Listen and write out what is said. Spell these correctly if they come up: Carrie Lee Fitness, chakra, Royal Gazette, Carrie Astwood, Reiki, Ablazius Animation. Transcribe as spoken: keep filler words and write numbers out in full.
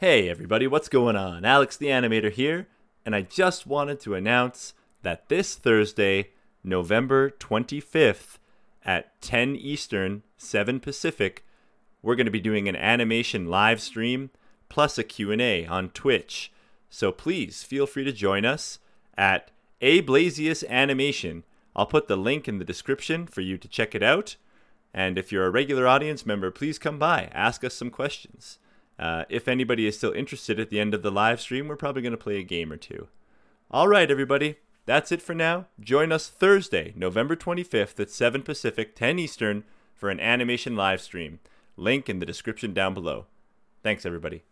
Hey everybody, what's going on? Alex the Animator here, and I just wanted to announce that this Thursday, November twenty-fifth, at ten Eastern, seven Pacific, we're going to be doing an animation live stream plus a Q and A on Twitch. So please feel free to join us at Ablazius Animation. I'll put the link in the description for you to check it out. And if you're a regular audience member, please come by, ask us some questions. Uh, if anybody is still interested at the end of the live stream, we're probably going to play a game or two. All right, everybody. That's it for now. Join us Thursday, November twenty-fifth at seven Pacific, ten Eastern for an animation live stream. Link in the description down below. Thanks, everybody.